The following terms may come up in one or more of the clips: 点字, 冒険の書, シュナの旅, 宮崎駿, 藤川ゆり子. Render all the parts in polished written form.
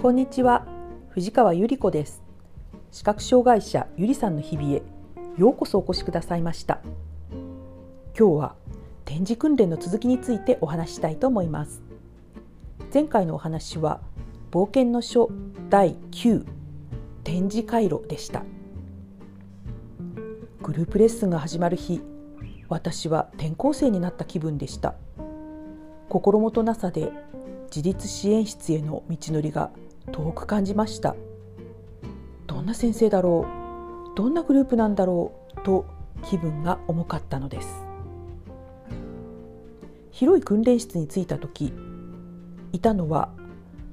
こんにちは、藤川ゆり子です。視覚障害者ゆりさんの日々へようこそお越しくださいました。今日は展示訓練の続きについてお話したいと思います。前回のお話は冒険の書第9展示回路でした。グループレッスンが始まる日、私は転校生になった気分でした。心もとなさで自立支援室への道のりが遠く感じました。どんな先生だろう、どんなグループなんだろうと気分が重かったのです。広い訓練室に着いた時、いたのは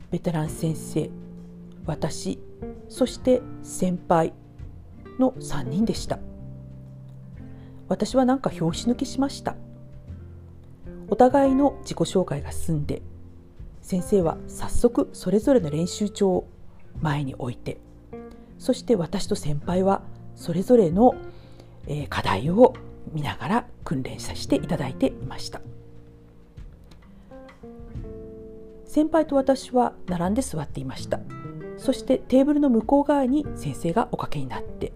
ベテラン先生、私、そして先輩の3人でした。私はなんか拍子抜けしました。お互いの自己紹介が済んで、先生は早速それぞれの練習帳を前に置いて、そして私と先輩はそれぞれの課題を見ながら訓練させていただいていました。先輩と私は並んで座っていました。そしてテーブルの向こう側に先生がおかけになって、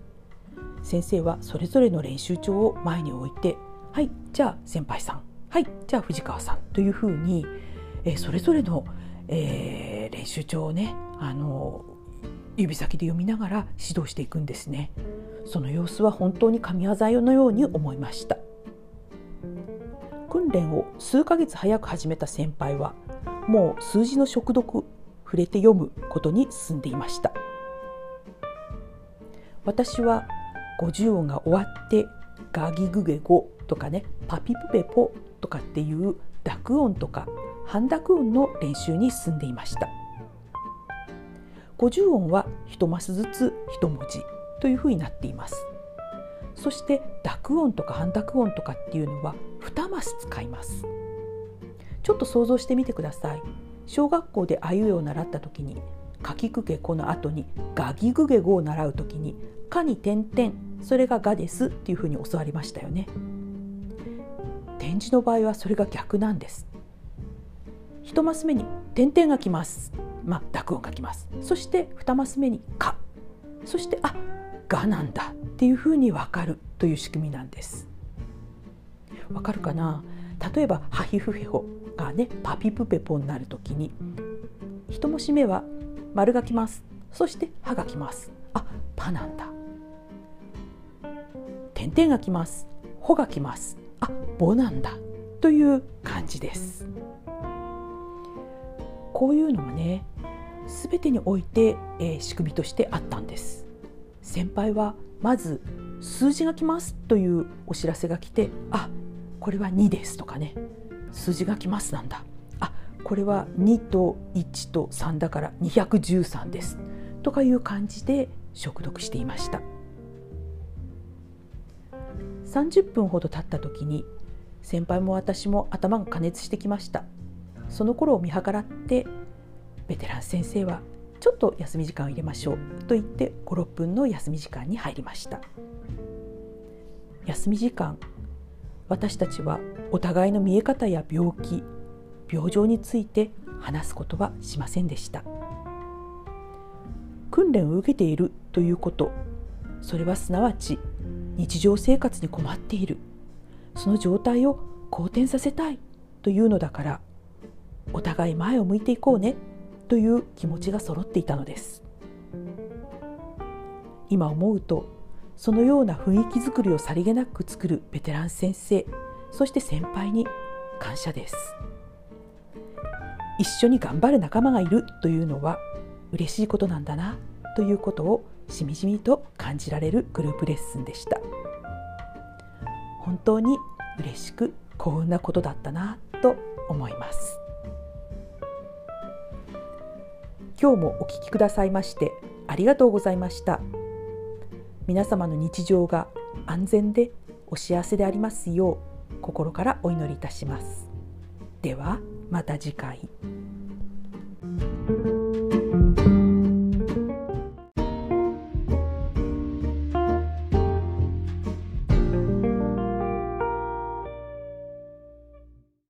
先生はそれぞれの練習帳を前に置いて、はい、じゃあ先輩さん、はい、じゃあ藤川さんというふうにそれぞれの、練習帳をね、指先で読みながら指導していくんですね。その様子は本当に神業のように思いました。訓練を数ヶ月早く始めた先輩は、もう数字の速読、触れて読むことに進んでいました。私は50音が終わって、ガギグゲゴとかね、パピプペポとかっていう濁音とか、半濁音の練習に進んでいました。50音は1マスずつ1文字というふうになっています。そして濁音とか半濁音とかっていうのは2マス使います。ちょっと想像してみてください。小学校であいうえを習った時に、かきくげこの後にがぎぐげごを習う時に、かに点々、それががですっていうふうに教わりましたよね。点字の場合はそれが逆なんです。1マス目に点々がきます。濁音がきます。そして2マス目にか。そしてがなんだっていうふうに分かるという仕組みなんです。分かるかな？例えばハヒフヘホがね、パピプペポになるときに、1文字目は丸がきます。そしてハがきます。パなんだ。点々がきます。ホがきます。ボなんだという感じです。こういうのがね、すべてにおいて、仕組みとしてあったんです。先輩はまず数字が来ますというお知らせが来て、これは2ですとかね、数字が来ますなんだ。これは2と1と3だから213ですとかいう感じで速読していました。30分ほど経った時に、先輩も私も頭が加熱してきました。その頃を見計らって、ベテラン先生はちょっと休み時間を入れましょうと言って5、6分の休み時間に入りました。休み時間、私たちはお互いの見え方や病気、病状について話すことはしませんでした。訓練を受けているということ、それはすなわち日常生活に困っている、その状態を好転させたいというのだから、お互い前を向いていこうねという気持ちが揃っていたのです。今思うと、そのような雰囲気づくりをさりげなく作るベテラン先生、そして先輩に感謝です。一緒に頑張る仲間がいるというのは嬉しいことなんだなということをしみじみと感じられるグループレッスンでした。本当に嬉しく幸運なことだったなと思います。今日もお聞きくださいましてありがとうございました。皆様の日常が安全でお幸せでありますよう心からお祈りいたします。ではまた次回。